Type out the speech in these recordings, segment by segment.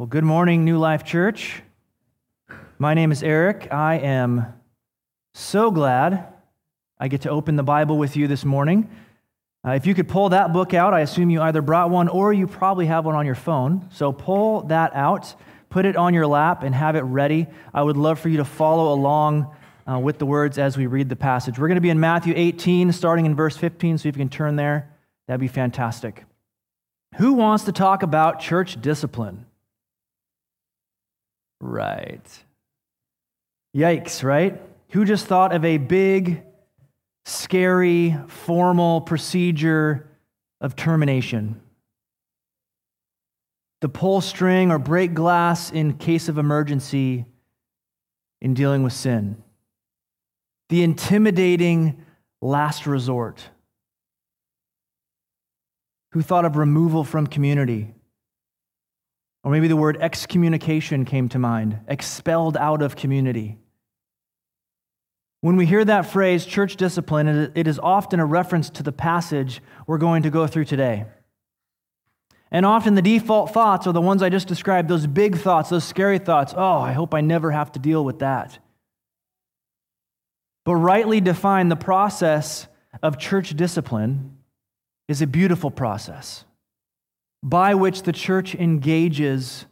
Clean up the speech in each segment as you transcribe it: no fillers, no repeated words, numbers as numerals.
Well, good morning, New Life Church. My name is Eric. I am so glad I get to open the Bible with you this morning. If you could pull that book out, I assume you either brought one or you probably have one on your phone. So pull that out, put it on your lap, and have it ready. I would love for you to follow along with the words as we read the passage. We're going to be in Matthew 18, starting in verse 15, so if you can turn there, that'd be fantastic. Who wants to talk about church discipline? Right. Yikes, right? Who just thought of a big, scary, formal procedure of termination? The pull string or break glass in case of emergency in dealing with sin. The intimidating last resort. Who thought of removal from community? Or maybe the word excommunication came to mind, expelled out of community. When we hear that phrase, church discipline, it is often a reference to the passage we're going to go through today. And often the default thoughts are the ones I just described, those big thoughts, those scary thoughts. Oh, I hope I never have to deal with that. But rightly defined, the process of church discipline is a beautiful process by which the church engages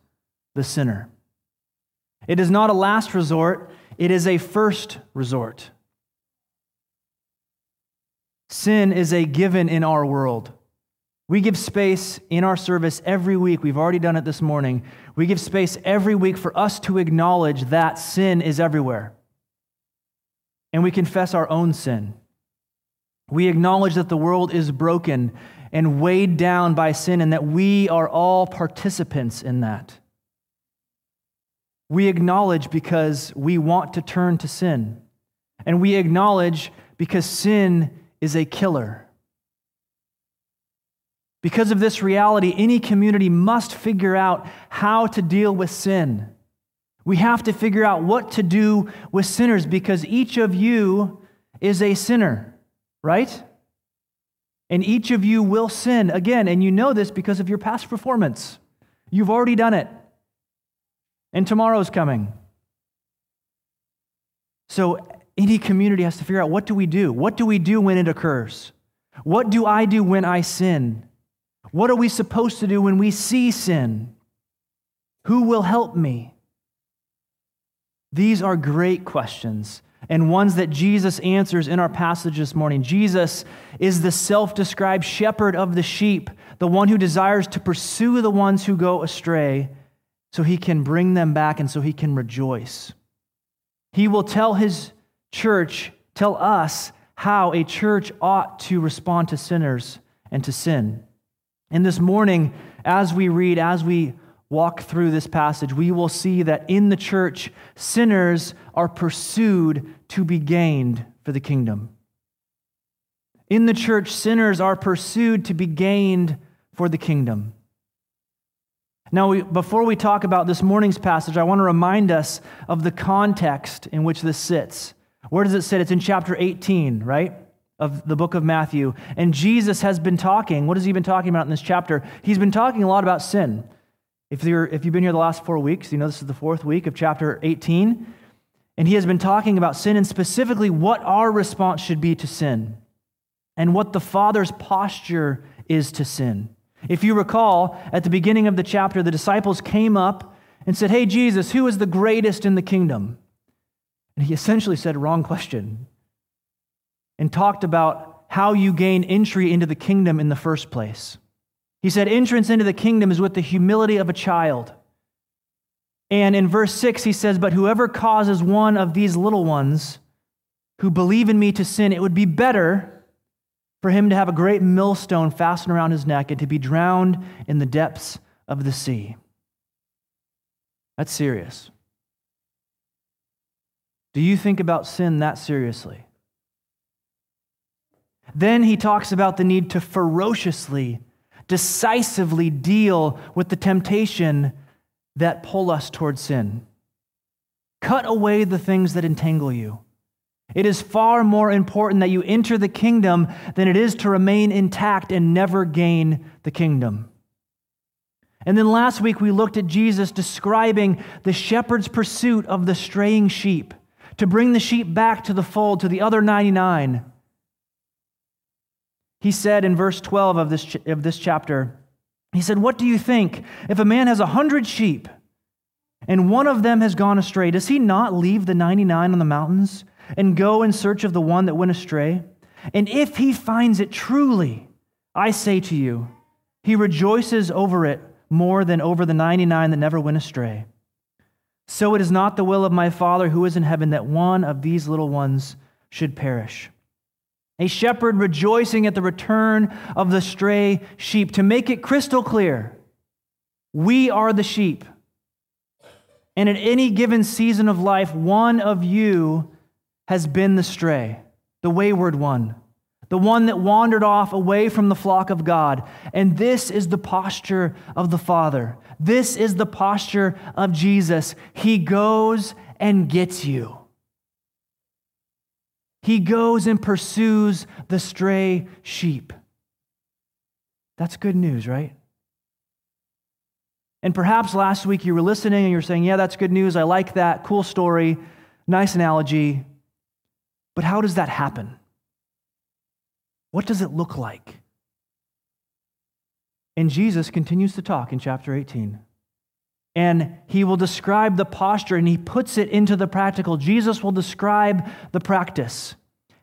the sinner. It is not a last resort, it is a first resort. Sin is a given in our world. We give space in our service every week. We've already done it this morning. We give space every week for us to acknowledge that sin is everywhere. And we confess our own sin. We acknowledge that the world is broken and weighed down by sin and that we are all participants in that. We acknowledge because we want to turn to sin. And we acknowledge because sin is a killer. Because of this reality, any community must figure out how to deal with sin. We have to figure out what to do with sinners because each of you is a sinner, right? And each of you will sin again, and you know this because of your past performance. You've already done it. And tomorrow's coming. So any community has to figure out, what do we do? What do we do when it occurs? What do I do when I sin? What are we supposed to do when we see sin? Who will help me? These are great questions and ones that Jesus answers in our passage this morning. Jesus is the self-described shepherd of the sheep, the one who desires to pursue the ones who go astray so he can bring them back and so he can rejoice. He will tell his church, tell us how a church ought to respond to sinners and to sin. And this morning, as we read, as we walk through this passage, we will see that in the church, sinners are pursued to be gained for the kingdom. In the church, sinners are pursued to be gained for the kingdom. Now, before we talk about this morning's passage, I want to remind us of the context in which this sits. Where does it sit? It's in chapter 18, right? Of the book of Matthew. And Jesus has been talking. What has he been talking about in this chapter? He's been talking a lot about sin. If you've been here the last 4 weeks, you know this is the fourth week of chapter 18. And he has been talking about sin and specifically what our response should be to sin and what the Father's posture is to sin. If you recall, at the beginning of the chapter, the disciples came up and said, "Hey, Jesus, who is the greatest in the kingdom?" And he essentially said, "Wrong question," and talked about how you gain entry into the kingdom in the first place. He said, entrance into the kingdom is with the humility of a child. And in verse 6, he says, "But whoever causes one of these little ones who believe in me to sin, it would be better for him to have a great millstone fastened around his neck and to be drowned in the depths of the sea." That's serious. Do you think about sin that seriously? Then he talks about the need to ferociously, decisively deal with the temptation that pull us toward sin. Cut away the things that entangle you. It is far more important that you enter the kingdom than it is to remain intact and never gain the kingdom. And then last week we looked at Jesus describing the shepherd's pursuit of the straying sheep to bring the sheep back to the fold, to the other 99. He said in verse 12 of this chapter, he said, "What do you think? If a man has 100 sheep and one of them has gone astray, does he not leave the 99 on the mountains and go in search of the one that went astray? And if he finds it, truly, I say to you, he rejoices over it more than over the 99 that never went astray. So it is not the will of my Father who is in heaven that one of these little ones should perish." A shepherd rejoicing at the return of the stray sheep. To make it crystal clear, we are the sheep. And at any given season of life, one of you has been the stray, the wayward one, the one that wandered off away from the flock of God. And this is the posture of the Father. This is the posture of Jesus. He goes and gets you. He goes and pursues the stray sheep. That's good news, right? And perhaps last week you were listening and you were saying, yeah, that's good news. I like that. Cool story. Nice analogy. But how does that happen? What does it look like? And Jesus continues to talk in chapter 18. And he will describe the posture and he puts it into the practical. Jesus will describe the practice.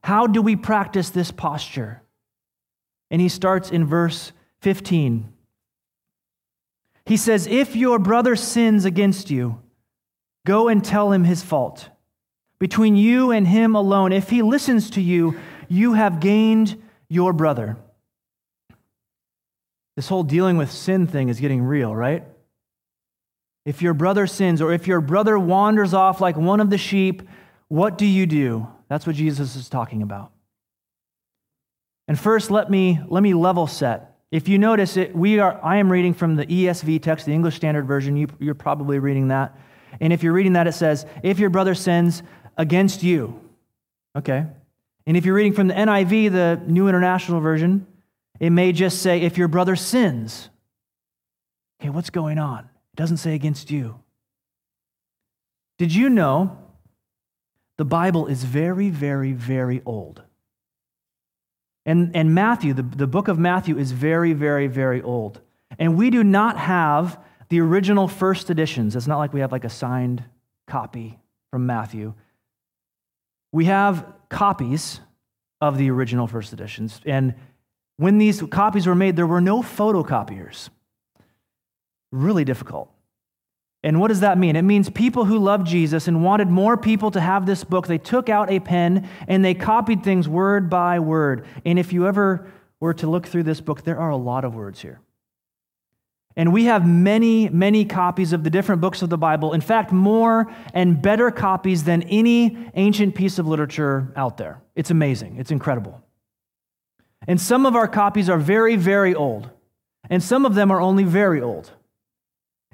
How do we practice this posture? And he starts in verse 15. He says, "If your brother sins against you, go and tell him his fault. Between you and him alone, if he listens to you, you have gained your brother." This whole dealing with sin thing is getting real, right? If your brother sins, or if your brother wanders off like one of the sheep, what do you do? That's what Jesus is talking about. And first, let me level set. If you notice it, I am reading from the ESV text, the English Standard Version. You're probably reading that. And if you're reading that, it says, "If your brother sins against you." Okay. And if you're reading from the NIV, the New International Version, it may just say, "If your brother sins." Hey, what's going on? It doesn't say "against you." Did you know the Bible is very, very, very old? And Matthew, the book of Matthew is very, very, very old. And we do not have the original first editions. It's not like we have like a signed copy from Matthew. We have copies of the original first editions. And when these copies were made, there were no photocopiers. Really difficult. And what does that mean? It means people who loved Jesus and wanted more people to have this book, they took out a pen and they copied things word by word. And if you ever were to look through this book, there are a lot of words here. And we have many, many copies of the different books of the Bible. In fact, more and better copies than any ancient piece of literature out there. It's amazing. It's incredible. And some of our copies are very, very old. And some of them are only very old.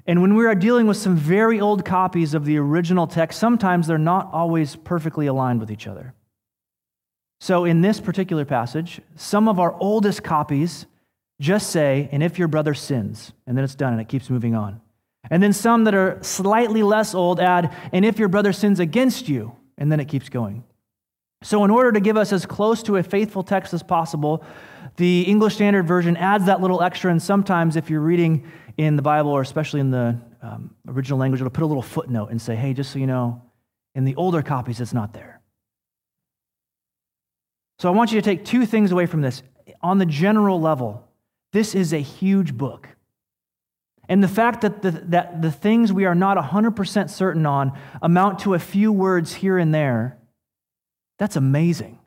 And when we are dealing with some very old copies of the original text, sometimes they're not always perfectly aligned with each other. So in this particular passage, some of our oldest copies just say, "And if your brother sins," and then it's done, and it keeps moving on. And then some that are slightly less old add, "And if your brother sins against you," and then it keeps going. So in order to give us as close to a faithful text as possible, the English Standard Version adds that little extra, and sometimes if you're reading in the Bible, or especially in the original language, it'll put a little footnote and say, "Hey, just so you know, in the older copies, it's not there." So I want you to take two things away from this. On the general level, this is a huge book. And the fact that the things we are not 100% certain on amount to a few words here and there, that's amazing.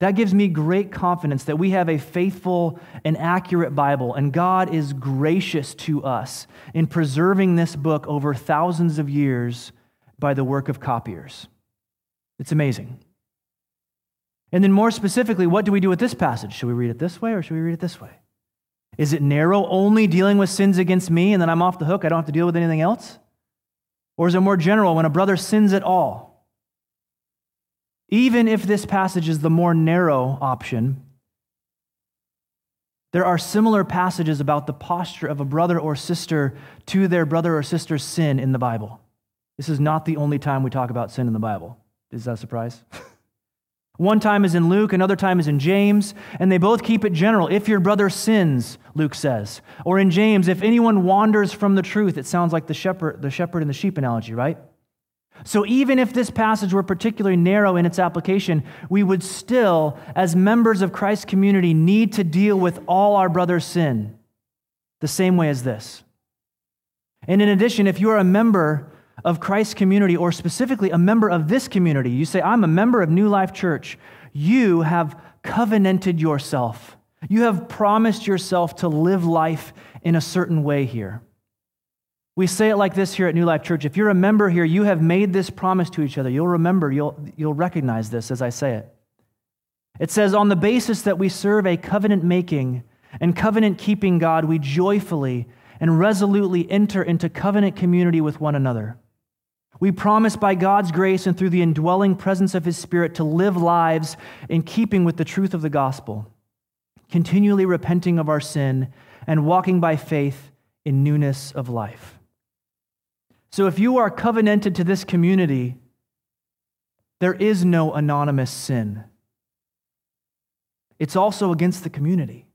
That gives me great confidence that we have a faithful and accurate Bible, and God is gracious to us in preserving this book over thousands of years by the work of copiers. It's amazing. And then more specifically, what do we do with this passage? Should we read it this way or should we read it this way? Is it narrow, only dealing with sins against me and then I'm off the hook, I don't have to deal with anything else? Or is it more general, when a brother sins at all? Even if this passage is the more narrow option, There are similar passages about the posture of a brother or sister to their brother or sister's sin in the Bible. This is not the only time we talk about sin in the Bible. Is that a surprise? One time is in Luke, another time is in James, and they both keep it general. If your brother sins, Luke says. Or in James, if anyone wanders from the truth, it sounds like the shepherd and the sheep analogy, right? So even if this passage were particularly narrow in its application, we would still, as members of Christ's community, need to deal with all our brother's sin the same way as this. And in addition, if you are a member of Christ's community, or specifically a member of this community, you say, I'm a member of New Life Church, you have covenanted yourself. You have promised yourself to live life in a certain way here. We say it like this here at New Life Church. If you're a member here, you have made this promise to each other. You'll remember, you'll recognize this as I say it. It says, on the basis that we serve a covenant-making and covenant-keeping God, we joyfully and resolutely enter into covenant community with one another. We promise by God's grace and through the indwelling presence of His Spirit to live lives in keeping with the truth of the gospel, continually repenting of our sin and walking by faith in newness of life. So if you are covenanted to this community, there is no anonymous sin. It's also against the community.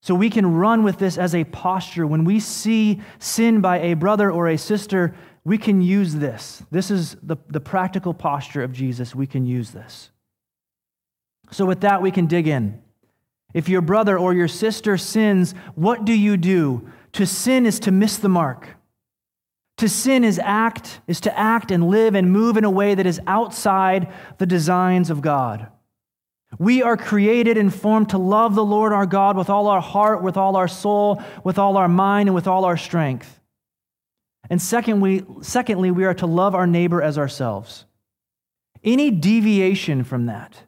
So we can run with this as a posture. When we see sin by a brother or a sister, we can use this. This is the practical posture of Jesus. We can use this. So with that, we can dig in. If your brother or your sister sins, what do? To sin is to miss the mark. To sin is to act and live and move in a way that is outside the designs of God. We are created and formed to love the Lord our God with all our heart, with all our soul, with all our mind, and with all our strength. And secondly, we are to love our neighbor as ourselves. Any deviation from that,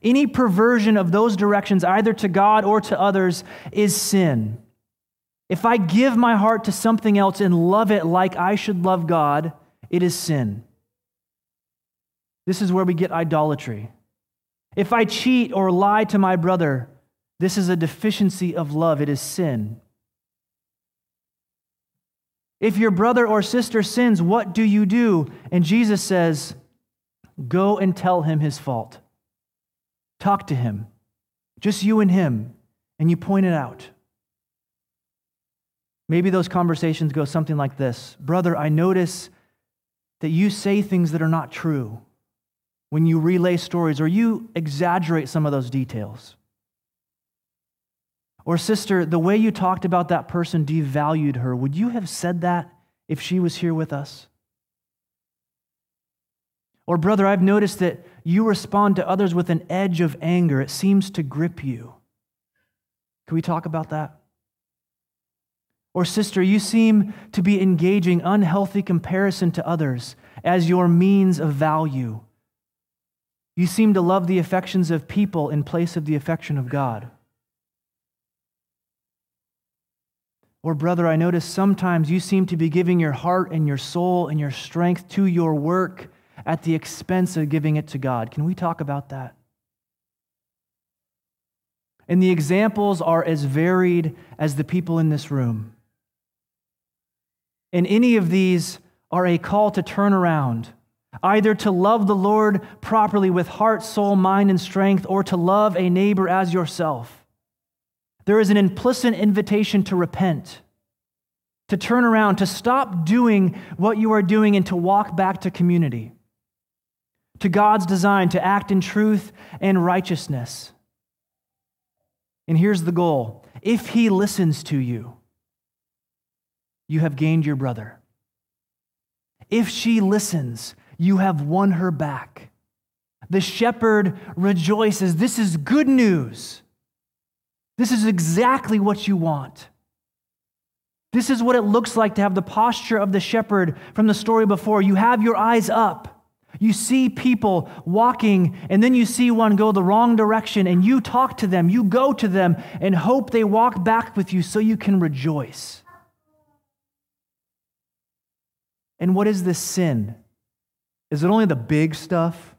any perversion of those directions, either to God or to others, is sin. If I give my heart to something else and love it like I should love God, it is sin. This is where we get idolatry. If I cheat or lie to my brother, this is a deficiency of love. It is sin. If your brother or sister sins, what do? And Jesus says, go and tell him his fault. Talk to him. Just you and him. And you point it out. Maybe those conversations go something like this. Brother, I notice that you say things that are not true when you relay stories, or you exaggerate some of those details. Or sister, the way you talked about that person devalued her. Would you have said that if she was here with us? Or brother, I've noticed that you respond to others with an edge of anger. It seems to grip you. Can we talk about that? Or sister, you seem to be engaging unhealthy comparison to others as your means of value. You seem to love the affections of people in place of the affection of God. Or brother, I notice sometimes you seem to be giving your heart and your soul and your strength to your work at the expense of giving it to God. Can we talk about that? And the examples are as varied as the people in this room. And any of these are a call to turn around, either to love the Lord properly with heart, soul, mind, and strength, or to love a neighbor as yourself. There is an implicit invitation to repent, to turn around, to stop doing what you are doing and to walk back to community, to God's design, to act in truth and righteousness. And here's the goal. If he listens to you, you have gained your brother. If she listens, you have won her back. The shepherd rejoices. This is good news. This is exactly what you want. This is what it looks like to have the posture of the shepherd from the story before. You have your eyes up. You see people walking, and then you see one go the wrong direction, and you talk to them, you go to them, and hope they walk back with you so you can rejoice. And what is this sin? Is it only the big stuff?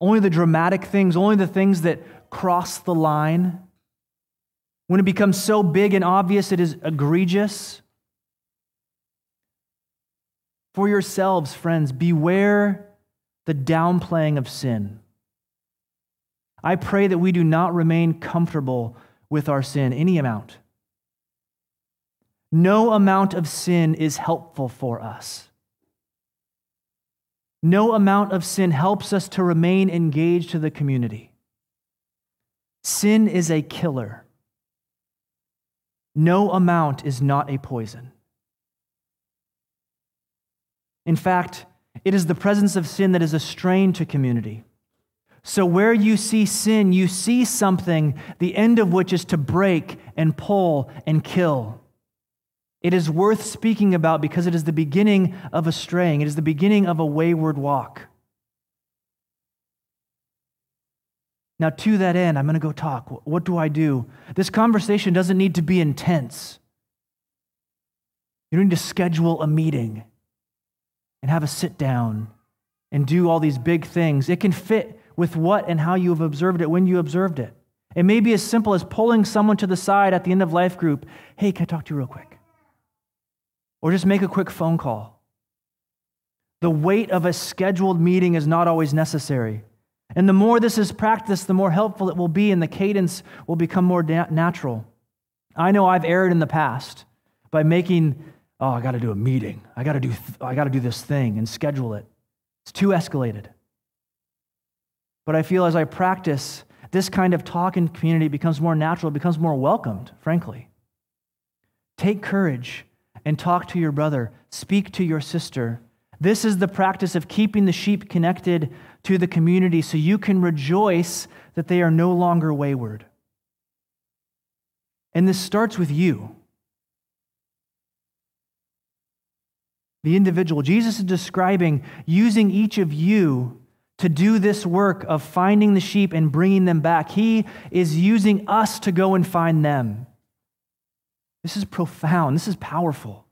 Only the dramatic things? Only the things that cross the line, when it becomes so big and obvious it is egregious. For yourselves, friends, beware the downplaying of sin. I pray that we do not remain comfortable with our sin, any amount. No amount of sin is helpful for us. No amount of sin helps us to remain engaged to the community. Sin is a killer. No amount is not a poison. In fact, it is the presence of sin that is a strain to community. So where you see sin, you see something, the end of which is to break and pull and kill. It is worth speaking about because it is the beginning of a straying. It is the beginning of a wayward walk. Now, to that end, I'm going to go talk. What do I do? This conversation doesn't need to be intense. You don't need to schedule a meeting and have a sit down and do all these big things. It can fit with what and how you have observed it, when you observed it. It may be as simple as pulling someone to the side at the end of life group. Hey, can I talk to you real quick? Or just make a quick phone call. The weight of a scheduled meeting is not always necessary. And the more this is practiced, the more helpful it will be, and the cadence will become more natural. I know I've erred in the past by making, I got to do a meeting. I got to do this thing and schedule it. It's too escalated. But I feel as I practice, this kind of talk in community becomes more natural, becomes more welcomed, frankly. Take courage and talk to your brother. Speak to your sister. This is the practice of keeping the sheep connected to the community so you can rejoice that they are no longer wayward. And this starts with you, the individual. Jesus is describing using each of you to do this work of finding the sheep and bringing them back. He is using us to go and find them. This is profound. This is powerful.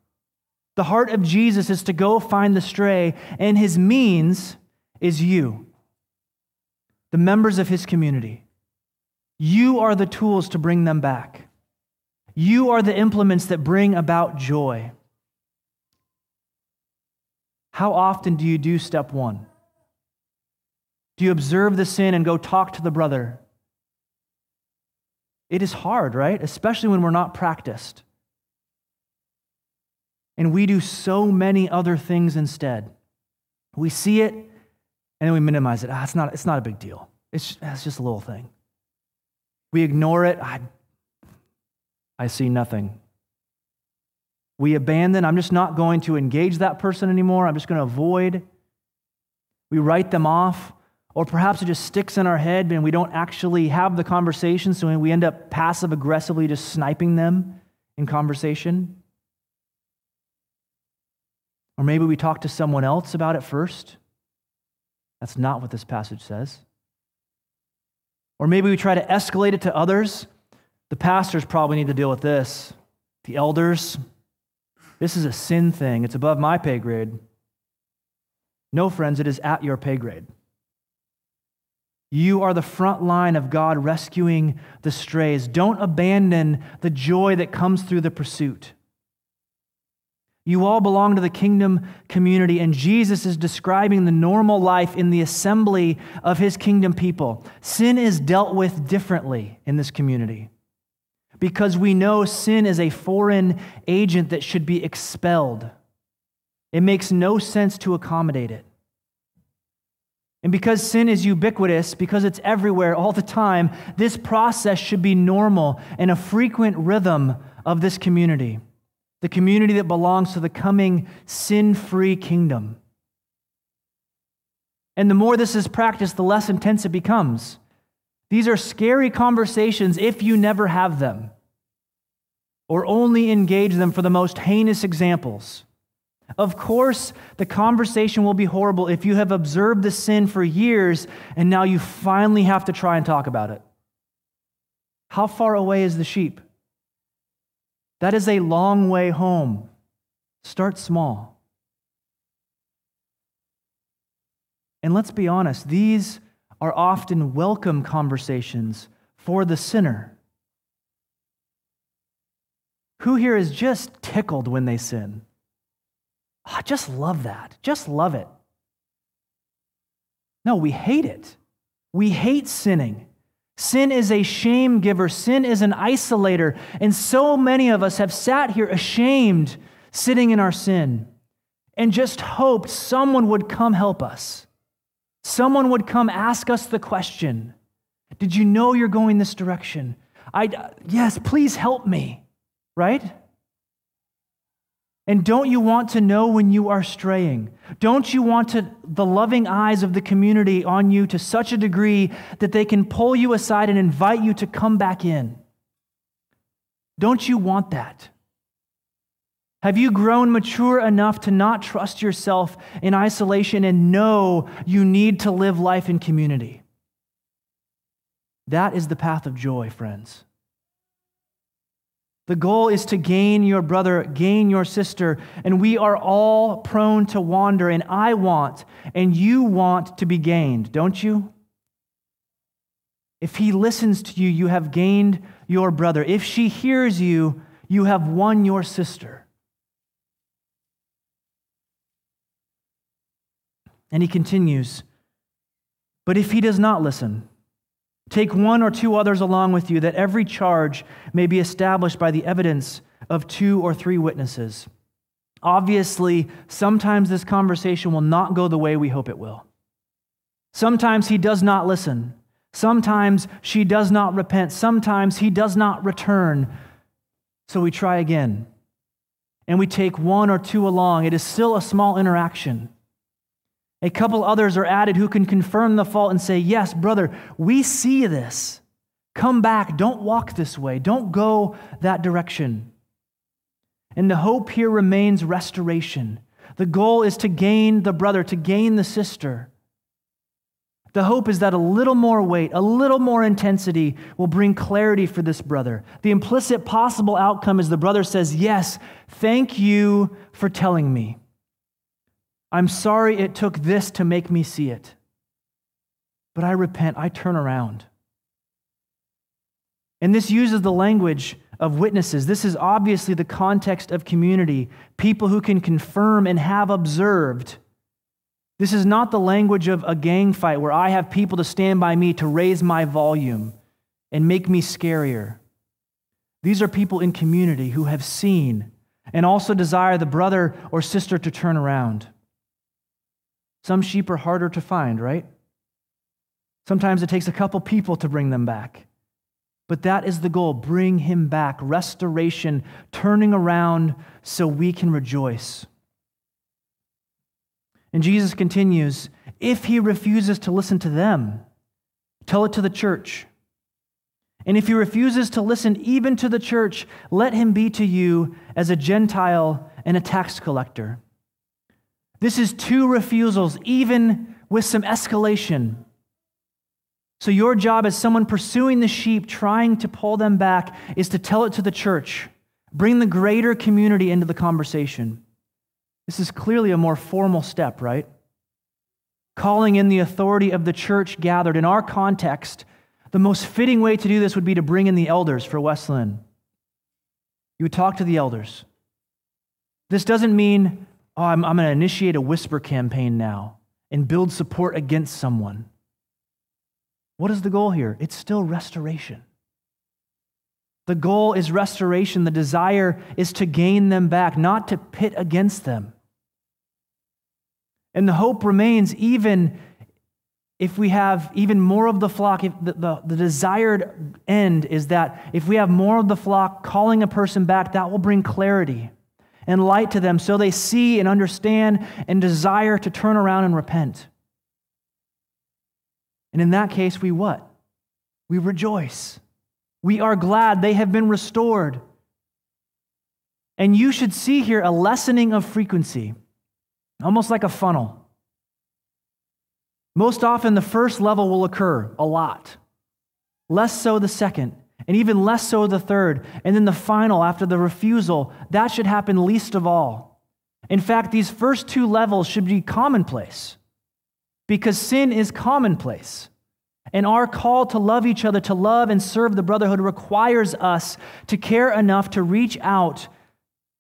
The heart of Jesus is to go find the stray, and his means is you, the members of his community. You are the tools to bring them back. You are the implements that bring about joy. How often do you do step one? Do you observe the sin and go talk to the brother? It is hard, right? Especially when we're not practiced. And we do so many other things instead. We see it, and then we minimize it. It's not a big deal. It's just a little thing. We ignore it. I see nothing. We abandon. I'm just not going to engage that person anymore. I'm just going to avoid. We write them off. Or perhaps it just sticks in our head and we don't actually have the conversation, so we end up passive-aggressively just sniping them in conversation. Or maybe we talk to someone else about it first. That's not what this passage says. Or maybe we try to escalate it to others. The pastors probably need to deal with this. The elders. This is a sin thing. It's above my pay grade. No, friends, it is at your pay grade. You are the front line of God rescuing the strays. Don't abandon the joy that comes through the pursuit. You all belong to the kingdom community, and Jesus is describing the normal life in the assembly of his kingdom people. Sin is dealt with differently in this community because we know sin is a foreign agent that should be expelled. It makes no sense to accommodate it. And because sin is ubiquitous, because it's everywhere all the time, this process should be normal and a frequent rhythm of this community, the community that belongs to the coming sin-free kingdom. And the more this is practiced, the less intense it becomes. These are scary conversations if you never have them or only engage them for the most heinous examples. Of course, the conversation will be horrible if you have observed the sin for years and now you finally have to try and talk about it. How far away is the sheep? That is a long way home. Start small. And let's be honest, these are often welcome conversations for the sinner. Who here is just tickled when they sin? I just love that. Just love it. No, we hate it. We hate sinning. Sin is a shame giver. Sin is an isolator. And so many of us have sat here ashamed, sitting in our sin, and just hoped someone would come help us. Someone would come ask us the question, did you know you're going this direction? Yes, please help me, right? And don't you want to know when you are straying? Don't you want the loving eyes of the community on you to such a degree that they can pull you aside and invite you to come back in? Don't you want that? Have you grown mature enough to not trust yourself in isolation and know you need to live life in community? That is the path of joy, friends. The goal is to gain your brother, gain your sister, and we are all prone to wander, and I want, and you want to be gained, don't you? If he listens to you, you have gained your brother. If she hears you, you have won your sister. And he continues, but if he does not listen, take one or two others along with you, that every charge may be established by the evidence of two or three witnesses. Obviously, sometimes this conversation will not go the way we hope it will. Sometimes he does not listen. Sometimes she does not repent. Sometimes he does not return. So we try again, and we take one or two along. It is still a small interaction. A couple others are added who can confirm the fault and say, yes, brother, we see this. Come back. Don't walk this way. Don't go that direction. And the hope here remains restoration. The goal is to gain the brother, to gain the sister. The hope is that a little more weight, a little more intensity will bring clarity for this brother. The implicit possible outcome is the brother says, yes, thank you for telling me. I'm sorry it took this to make me see it. But I repent. I turn around. And this uses the language of witnesses. This is obviously the context of community, people who can confirm and have observed. This is not the language of a gang fight where I have people to stand by me to raise my volume and make me scarier. These are people in community who have seen and also desire the brother or sister to turn around. Some sheep are harder to find, right? Sometimes it takes a couple people to bring them back. But that is the goal. Bring him back. Restoration, turning around so we can rejoice. And Jesus continues, if he refuses to listen to them, tell it to the church. And if he refuses to listen even to the church, let him be to you as a Gentile and a tax collector. This is two refusals, even with some escalation. So your job as someone pursuing the sheep, trying to pull them back, is to tell it to the church. Bring the greater community into the conversation. This is clearly a more formal step, right? Calling in the authority of the church gathered. In our context, the most fitting way to do this would be to bring in the elders for Westland. You would talk to the elders. This doesn't mean, oh, I'm going to initiate a whisper campaign now and build support against someone. What is the goal here? It's still restoration. The goal is restoration. The desire is to gain them back, not to pit against them. And the hope remains even if we have even more of the flock, if the desired end is that if we have more of the flock calling a person back, that will bring clarity and light to them so they see and understand and desire to turn around and repent. And in that case, we what? We rejoice. We are glad they have been restored. And you should see here a lessening of frequency, almost like a funnel. Most often, the first level will occur a lot. Less so the second. And even less so the third. And then the final, after the refusal, that should happen least of all. In fact, these first two levels should be commonplace because sin is commonplace. And our call to love each other, to love and serve the brotherhood, requires us to care enough to reach out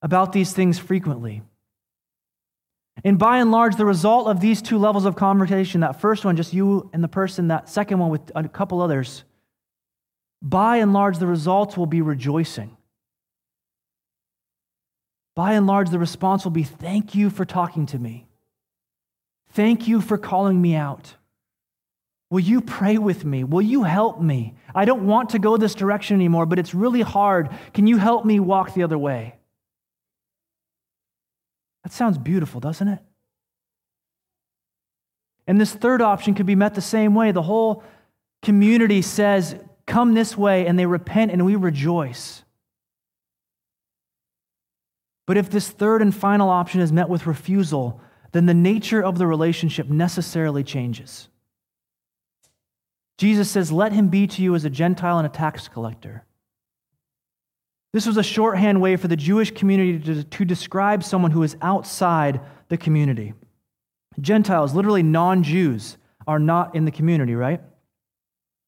about these things frequently. And by and large, the result of these two levels of conversation, that first one, just you and the person, that second one with a couple others, by and large, the results will be rejoicing. By and large, the response will be, thank you for talking to me. Thank you for calling me out. Will you pray with me? Will you help me? I don't want to go this direction anymore, but it's really hard. Can you help me walk the other way? That sounds beautiful, doesn't it? And this third option could be met the same way. The whole community says, come this way, and they repent, and we rejoice. But if this third and final option is met with refusal, then the nature of the relationship necessarily changes. Jesus says, let him be to you as a Gentile and a tax collector. This was a shorthand way for the Jewish community to describe someone who is outside the community. Gentiles, literally non-Jews, are not in the community, right?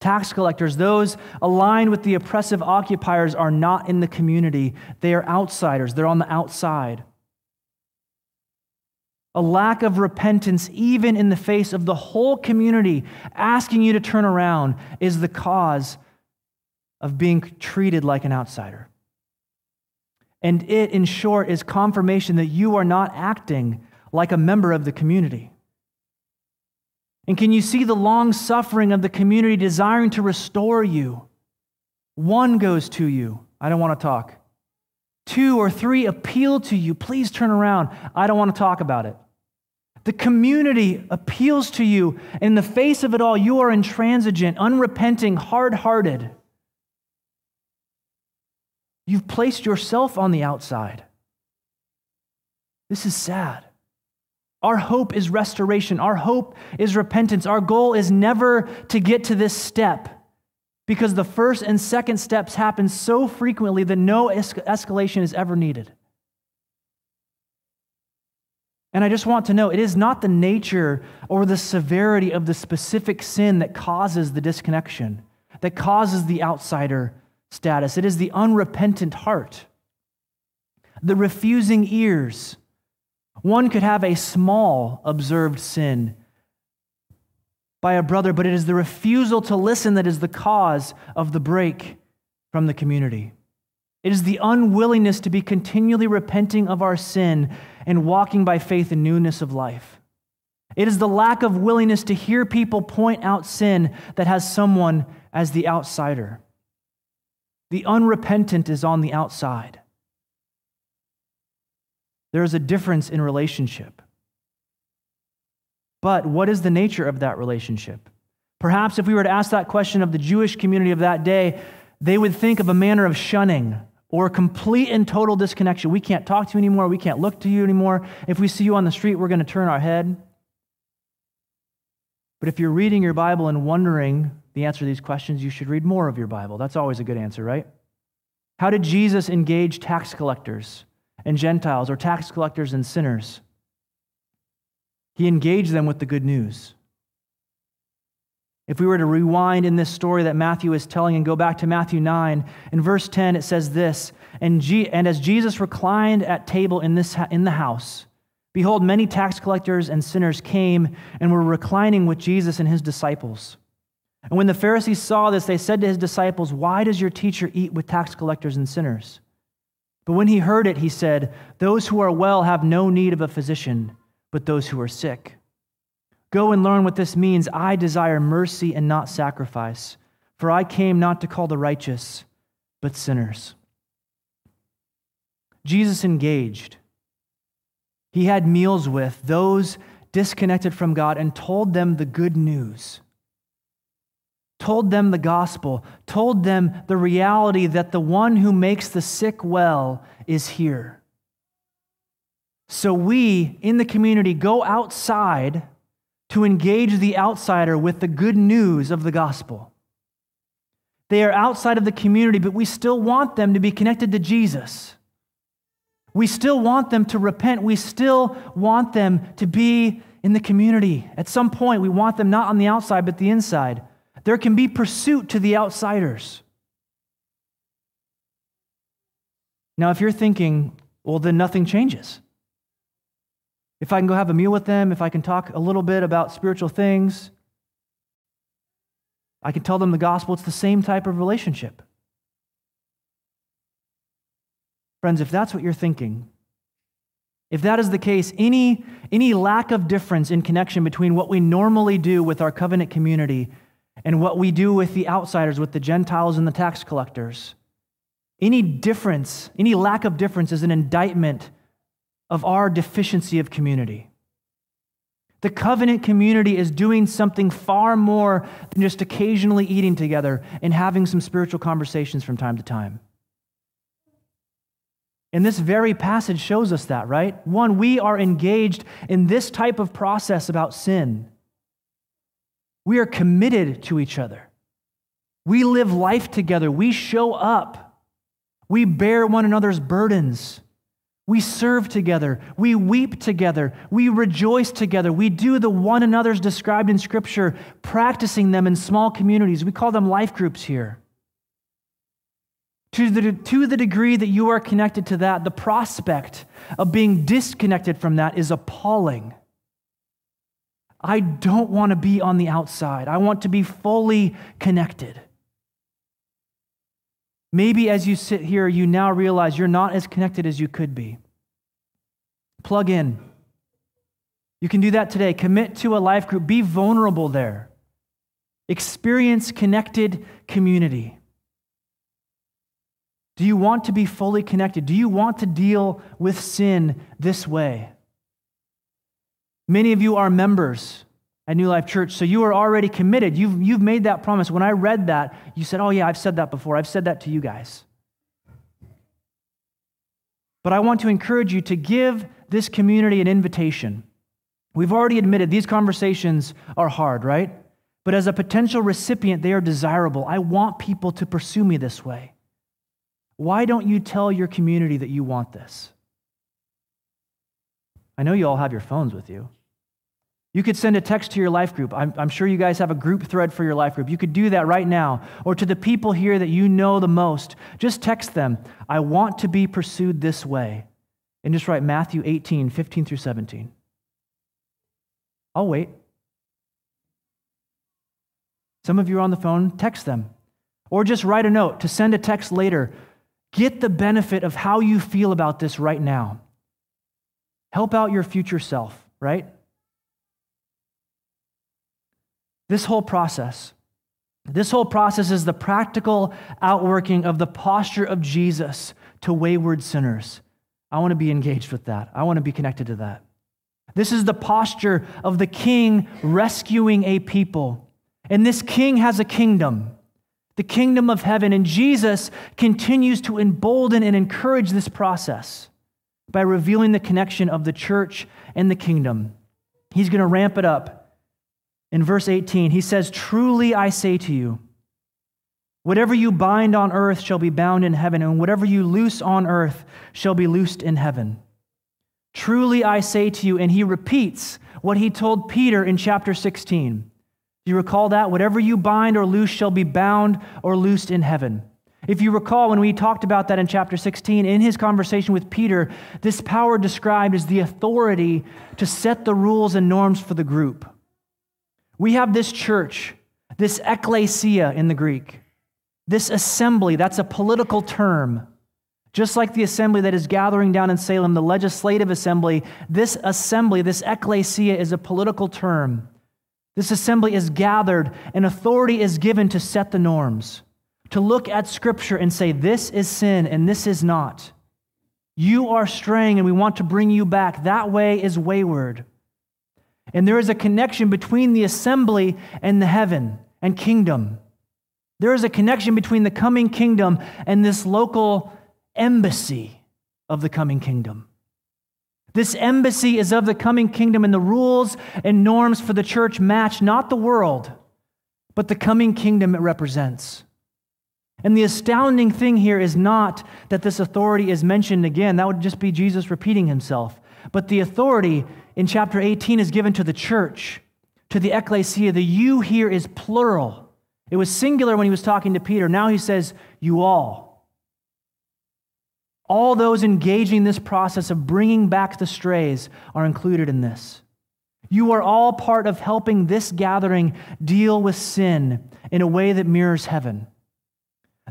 Tax collectors, those aligned with the oppressive occupiers, are not in the community. They are outsiders. They're on the outside. A lack of repentance, even in the face of the whole community asking you to turn around, is the cause of being treated like an outsider. And it, in short, is confirmation that you are not acting like a member of the community. And can you see the long suffering of the community desiring to restore you? One goes to you, I don't want to talk. Two or three appeal to you, please turn around, I don't want to talk about it. The community appeals to you, and in the face of it all, you are intransigent, unrepenting, hard-hearted. You've placed yourself on the outside. This is sad. Our hope is restoration. Our hope is repentance. Our goal is never to get to this step, because the first and second steps happen so frequently that no escalation is ever needed. And I just want to know, it is not the nature or the severity of the specific sin that causes the disconnection, that causes the outsider status. It is the unrepentant heart, the refusing ears. One could have a small observed sin by a brother, but it is the refusal to listen that is the cause of the break from the community. It is the unwillingness to be continually repenting of our sin and walking by faith in newness of life. It is the lack of willingness to hear people point out sin that has someone as the outsider. The unrepentant is on the outside. There is a difference in relationship. But what is the nature of that relationship? Perhaps if we were to ask that question of the Jewish community of that day, they would think of a manner of shunning or complete and total disconnection. We can't talk to you anymore. We can't look to you anymore. If we see you on the street, we're going to turn our head. But if you're reading your Bible and wondering the answer to these questions, you should read more of your Bible. That's always a good answer, right? How did Jesus engage tax collectors and Gentiles, or tax collectors and sinners? He engaged them with the good news. If we were to rewind in this story that Matthew is telling and go back to Matthew 9, in verse 10 it says this, and as Jesus reclined at table in the house, behold, many tax collectors and sinners came and were reclining with Jesus and his disciples. And when the Pharisees saw this, they said to his disciples, why does your teacher eat with tax collectors and sinners? But when he heard it, he said, those who are well have no need of a physician, but those who are sick. Go and learn what this means. I desire mercy and not sacrifice, for I came not to call the righteous, but sinners. Jesus engaged. He had meals with those disconnected from God and told them the good news, told them the gospel, told them the reality that the one who makes the sick well is here. So we, in the community, go outside to engage the outsider with the good news of the gospel. They are outside of the community, but we still want them to be connected to Jesus. We still want them to repent. We still want them to be in the community. At some point, we want them not on the outside, but the inside. There can be pursuit to the outsiders. Now, if you're thinking, well, then nothing changes. If I can go have a meal with them, if I can talk a little bit about spiritual things, I can tell them the gospel, it's the same type of relationship. Friends, if that's what you're thinking, if that is the case, any lack of difference in connection between what we normally do with our covenant community and what we do with the outsiders, with the Gentiles and the tax collectors, any difference, any lack of difference is an indictment of our deficiency of community. The covenant community is doing something far more than just occasionally eating together and having some spiritual conversations from time to time. And this very passage shows us that, right? One, we are engaged in this type of process about sin. We are committed to each other. We live life together. We show up. We bear one another's burdens. We serve together, we weep together, we rejoice together, we do the one another's described in Scripture, practicing them in small communities. We call them life groups here. To the degree that you are connected to that, the prospect of being disconnected from that is appalling. I don't want to be on the outside. I want to be fully connected. Maybe as you sit here, you now realize you're not as connected as you could be. Plug in. You can do that today. Commit to a life group. Be vulnerable there. Experience connected community. Do you want to be fully connected? Do you want to deal with sin this way? Many of you are members at New Life Church, so you are already committed. You've made that promise. When I read that, you said, oh yeah, I've said that before. I've said that to you guys. But I want to encourage you to give this community an invitation. We've already admitted these conversations are hard, right? But as a potential recipient, they are desirable. I want people to pursue me this way. Why don't you tell your community that you want this? I know you all have your phones with you. You could send a text to your life group. I'm sure you guys have a group thread for your life group. You could do that right now. Or to the people here that you know the most, just text them, I want to be pursued this way. And just write Matthew 18, 15 through 17. I'll wait. Some of you are on the phone, text them. Or just write a note to send a text later. Get the benefit of how you feel about this right now. Help out your future self, right? This whole process is the practical outworking of the posture of Jesus to wayward sinners. I want to be engaged with that. I want to be connected to that. This is the posture of the king rescuing a people. And this king has a kingdom, the kingdom of heaven. And Jesus continues to embolden and encourage this process by revealing the connection of the church and the kingdom. He's going to ramp it up. In verse 18, he says, truly I say to you, whatever you bind on earth shall be bound in heaven, and whatever you loose on earth shall be loosed in heaven. Truly I say to you, and he repeats what he told Peter in chapter 16. Do you recall that? Whatever you bind or loose shall be bound or loosed in heaven. If you recall, when we talked about that in chapter 16, in his conversation with Peter, this power described as the authority to set the rules and norms for the group. We have this church, this ekklesia in the Greek, this assembly, that's a political term. Just like the assembly that is gathering down in Salem, the legislative assembly, this ekklesia is a political term. This assembly is gathered and authority is given to set the norms, to look at Scripture and say, this is sin and this is not. You are straying and we want to bring you back. That way is wayward. And there is a connection between the assembly and the heaven and kingdom. There is a connection between the coming kingdom and this local embassy of the coming kingdom. This embassy is of the coming kingdom, and the rules and norms for the church match not the world, but the coming kingdom it represents. And the astounding thing here is not that this authority is mentioned again. That would just be Jesus repeating himself. But the authority in chapter 18 is given to the church, to the ekklesia. The you here is plural. It was singular when he was talking to Peter. Now he says, you all. All those engaging this process of bringing back the strays are included in this. You are all part of helping this gathering deal with sin in a way that mirrors heaven.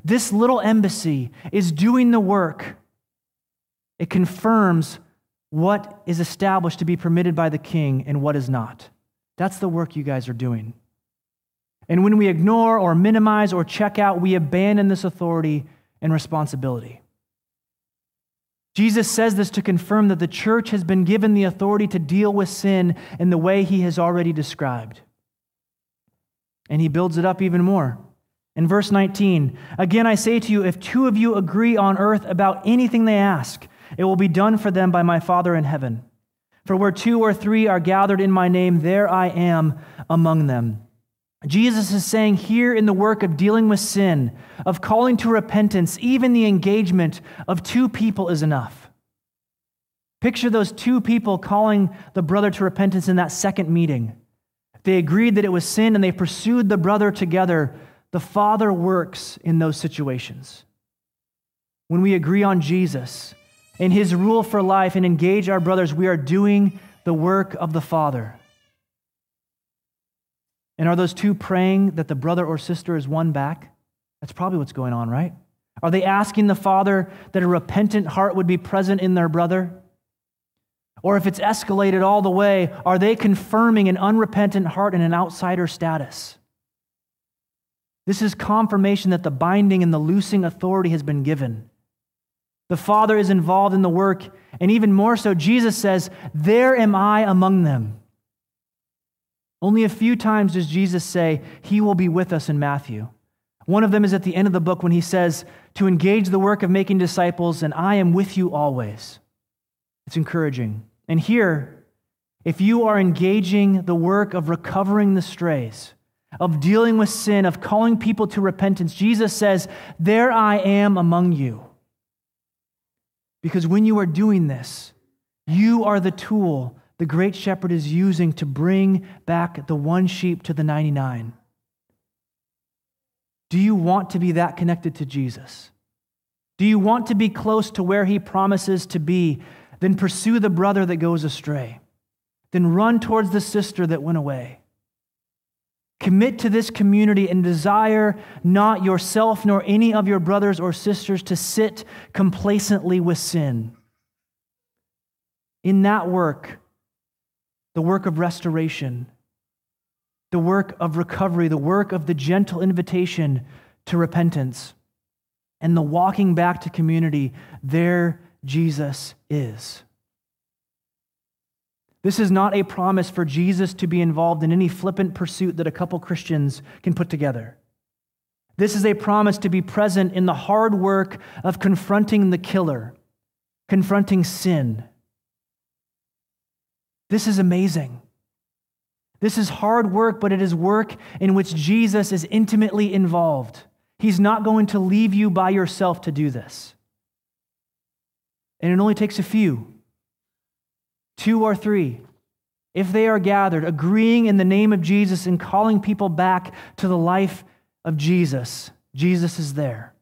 This little embassy is doing the work. It confirms what is established to be permitted by the king and what is not. That's the work you guys are doing. And when we ignore or minimize or check out, we abandon this authority and responsibility. Jesus says this to confirm that the church has been given the authority to deal with sin in the way he has already described. And he builds it up even more. In verse 19, again I say to you, if two of you agree on earth about anything they ask, it will be done for them by my Father in heaven. For where two or three are gathered in my name, there I am among them. Jesus is saying here in the work of dealing with sin, of calling to repentance, even the engagement of two people is enough. Picture those two people calling the brother to repentance in that second meeting. They agreed that it was sin and they pursued the brother together. The Father works in those situations. When we agree on Jesus and his rule for life and engage our brothers, we are doing the work of the Father. And are those two praying that the brother or sister is won back? That's probably what's going on, right? Are they asking the Father that a repentant heart would be present in their brother? Or if it's escalated all the way, are they confirming an unrepentant heart and an outsider status? This is confirmation that the binding and the loosing authority has been given. The Father is involved in the work, and even more so, Jesus says, there am I among them. Only a few times does Jesus say, he will be with us in Matthew. One of them is at the end of the book when he says, to engage the work of making disciples, and I am with you always. It's encouraging. And here, if you are engaging the work of recovering the strays, of dealing with sin, of calling people to repentance, Jesus says, there I am among you. Because when you are doing this, you are the tool the great shepherd is using to bring back the one sheep to the 99. Do you want to be that connected to Jesus? Do you want to be close to where he promises to be? Then pursue the brother that goes astray. Then run towards the sister that went away. Commit to this community and desire not yourself nor any of your brothers or sisters to sit complacently with sin. In that work, the work of restoration, the work of recovery, the work of the gentle invitation to repentance, and the walking back to community, there Jesus is. This is not a promise for Jesus to be involved in any flippant pursuit that a couple Christians can put together. This is a promise to be present in the hard work of confronting the killer, confronting sin. This is amazing. This is hard work, but it is work in which Jesus is intimately involved. He's not going to leave you by yourself to do this. And it only takes a few, two or three, if they are gathered, agreeing in the name of Jesus and calling people back to the life of Jesus. Jesus is there.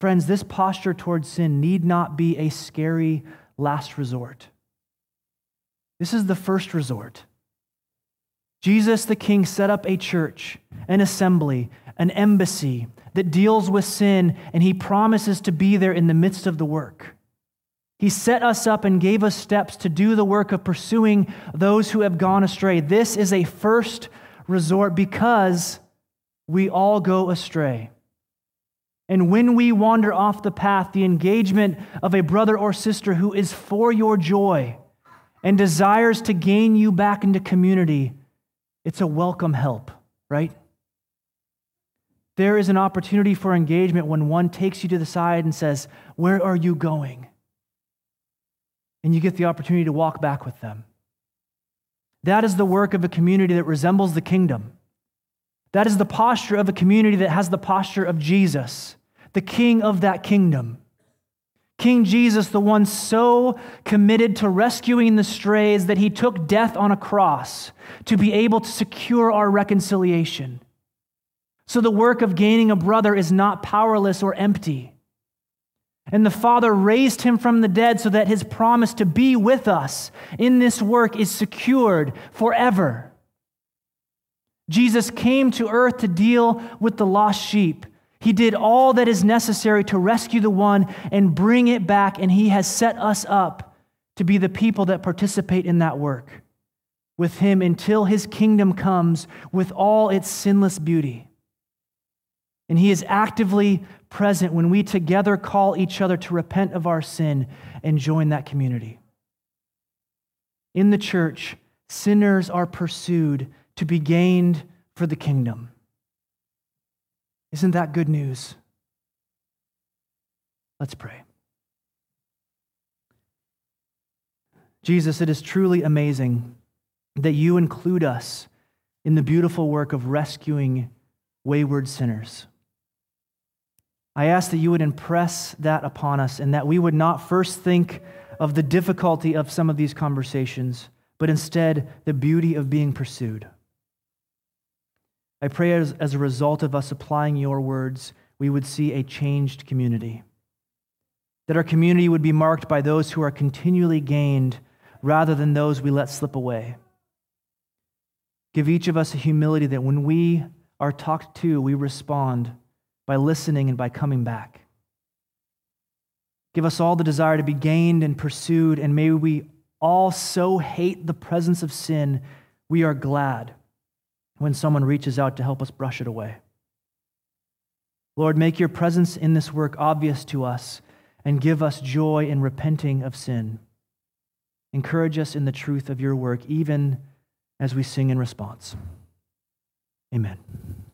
Friends, this posture towards sin need not be a scary last resort. This is the first resort. Jesus the King set up a church, an assembly, an embassy that deals with sin, and he promises to be there in the midst of the work. He set us up and gave us steps to do the work of pursuing those who have gone astray. This is a first resort because we all go astray. And when we wander off the path, the engagement of a brother or sister who is for your joy and desires to gain you back into community, it's a welcome help, right? There is an opportunity for engagement when one takes you to the side and says, where are you going? And you get the opportunity to walk back with them. That is the work of a community that resembles the kingdom. That is the posture of a community that has the posture of Jesus, the King of that kingdom. King Jesus, the one so committed to rescuing the strays that he took death on a cross to be able to secure our reconciliation. So the work of gaining a brother is not powerless or empty. And the Father raised him from the dead so that his promise to be with us in this work is secured forever. Jesus came to earth to deal with the lost sheep. He did all that is necessary to rescue the one and bring it back, and he has set us up to be the people that participate in that work with him until his kingdom comes with all its sinless beauty. And he is actively present when we together call each other to repent of our sin and join that community. In the church, sinners are pursued to be gained for the kingdom. Isn't that good news? Let's pray. Jesus, it is truly amazing that you include us in the beautiful work of rescuing wayward sinners. I ask that you would impress that upon us and that we would not first think of the difficulty of some of these conversations, but instead the beauty of being pursued. I pray as a result of us applying your words, we would see a changed community. That our community would be marked by those who are continually gained rather than those we let slip away. Give each of us a humility that when we are talked to, we respond by listening and by coming back. Give us all the desire to be gained and pursued, and may we all so hate the presence of sin, we are glad when someone reaches out to help us brush it away. Lord, make your presence in this work obvious to us and give us joy in repenting of sin. Encourage us in the truth of your work, even as we sing in response. Amen.